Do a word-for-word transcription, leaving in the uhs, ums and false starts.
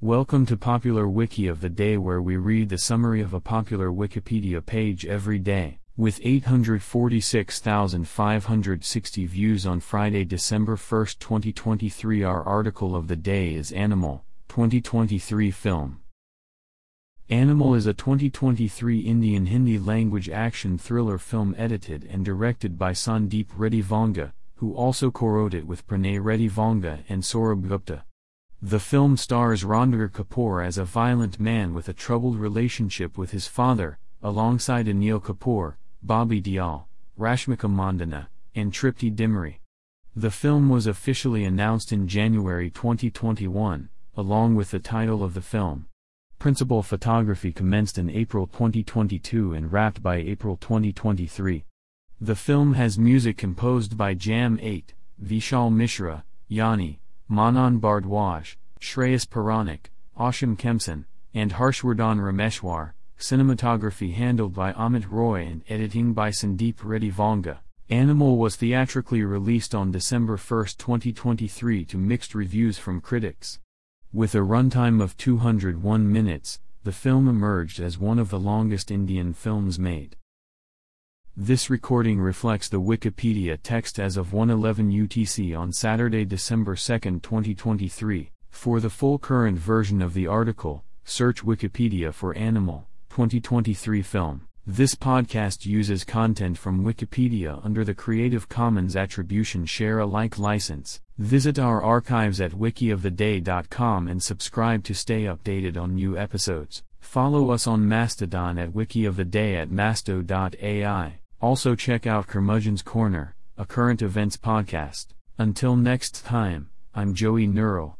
Welcome to Popular Wiki of the Day, where we read the summary of a popular Wikipedia page every day. With eight hundred forty-six thousand five hundred sixty views on Friday, December first, twenty twenty-three, our article of the day is Animal, twenty twenty-three film. Animal is a twenty twenty-three Indian Hindi-language action thriller film edited and directed by Sandeep Reddy Vanga, who also co-wrote it with Pranay Reddy Vanga and Saurabh Gupta. The film stars Ranbir Kapoor as a violent man with a troubled relationship with his father, alongside Anil Kapoor, Bobby Deol, Rashmika Mandanna, and Tripti Dimri. The film was officially announced in January twenty twenty-one, along with the title of the film. Principal photography commenced in April twenty twenty-two and wrapped by April twenty twenty-three. The film has music composed by Jam eight, Vishal Mishra, Jaani, Manan Bhardwaj, Shreyas Puranik, Ashim Kemson, and Harshwardhan Rameshwar, cinematography handled by Amit Roy and editing by Sandeep Reddy Vanga. Animal was theatrically released on December first, twenty twenty-three to mixed reviews from critics. With a runtime of two hundred one minutes, the film emerged as one of the longest Indian films made. This recording reflects the Wikipedia text as of one eleven U T C on Saturday, December second, twenty twenty-three. For the full current version of the article, search Wikipedia for Animal, twenty twenty-three film. This podcast uses content from Wikipedia under the Creative Commons Attribution Share Alike license. Visit our archives at wiki of the day dot com and subscribe to stay updated on new episodes. Follow us on Mastodon at wikioftheday at masto dot A I. Also check out Curmudgeon's Corner, a current events podcast. Until next time, I'm Joey Neural.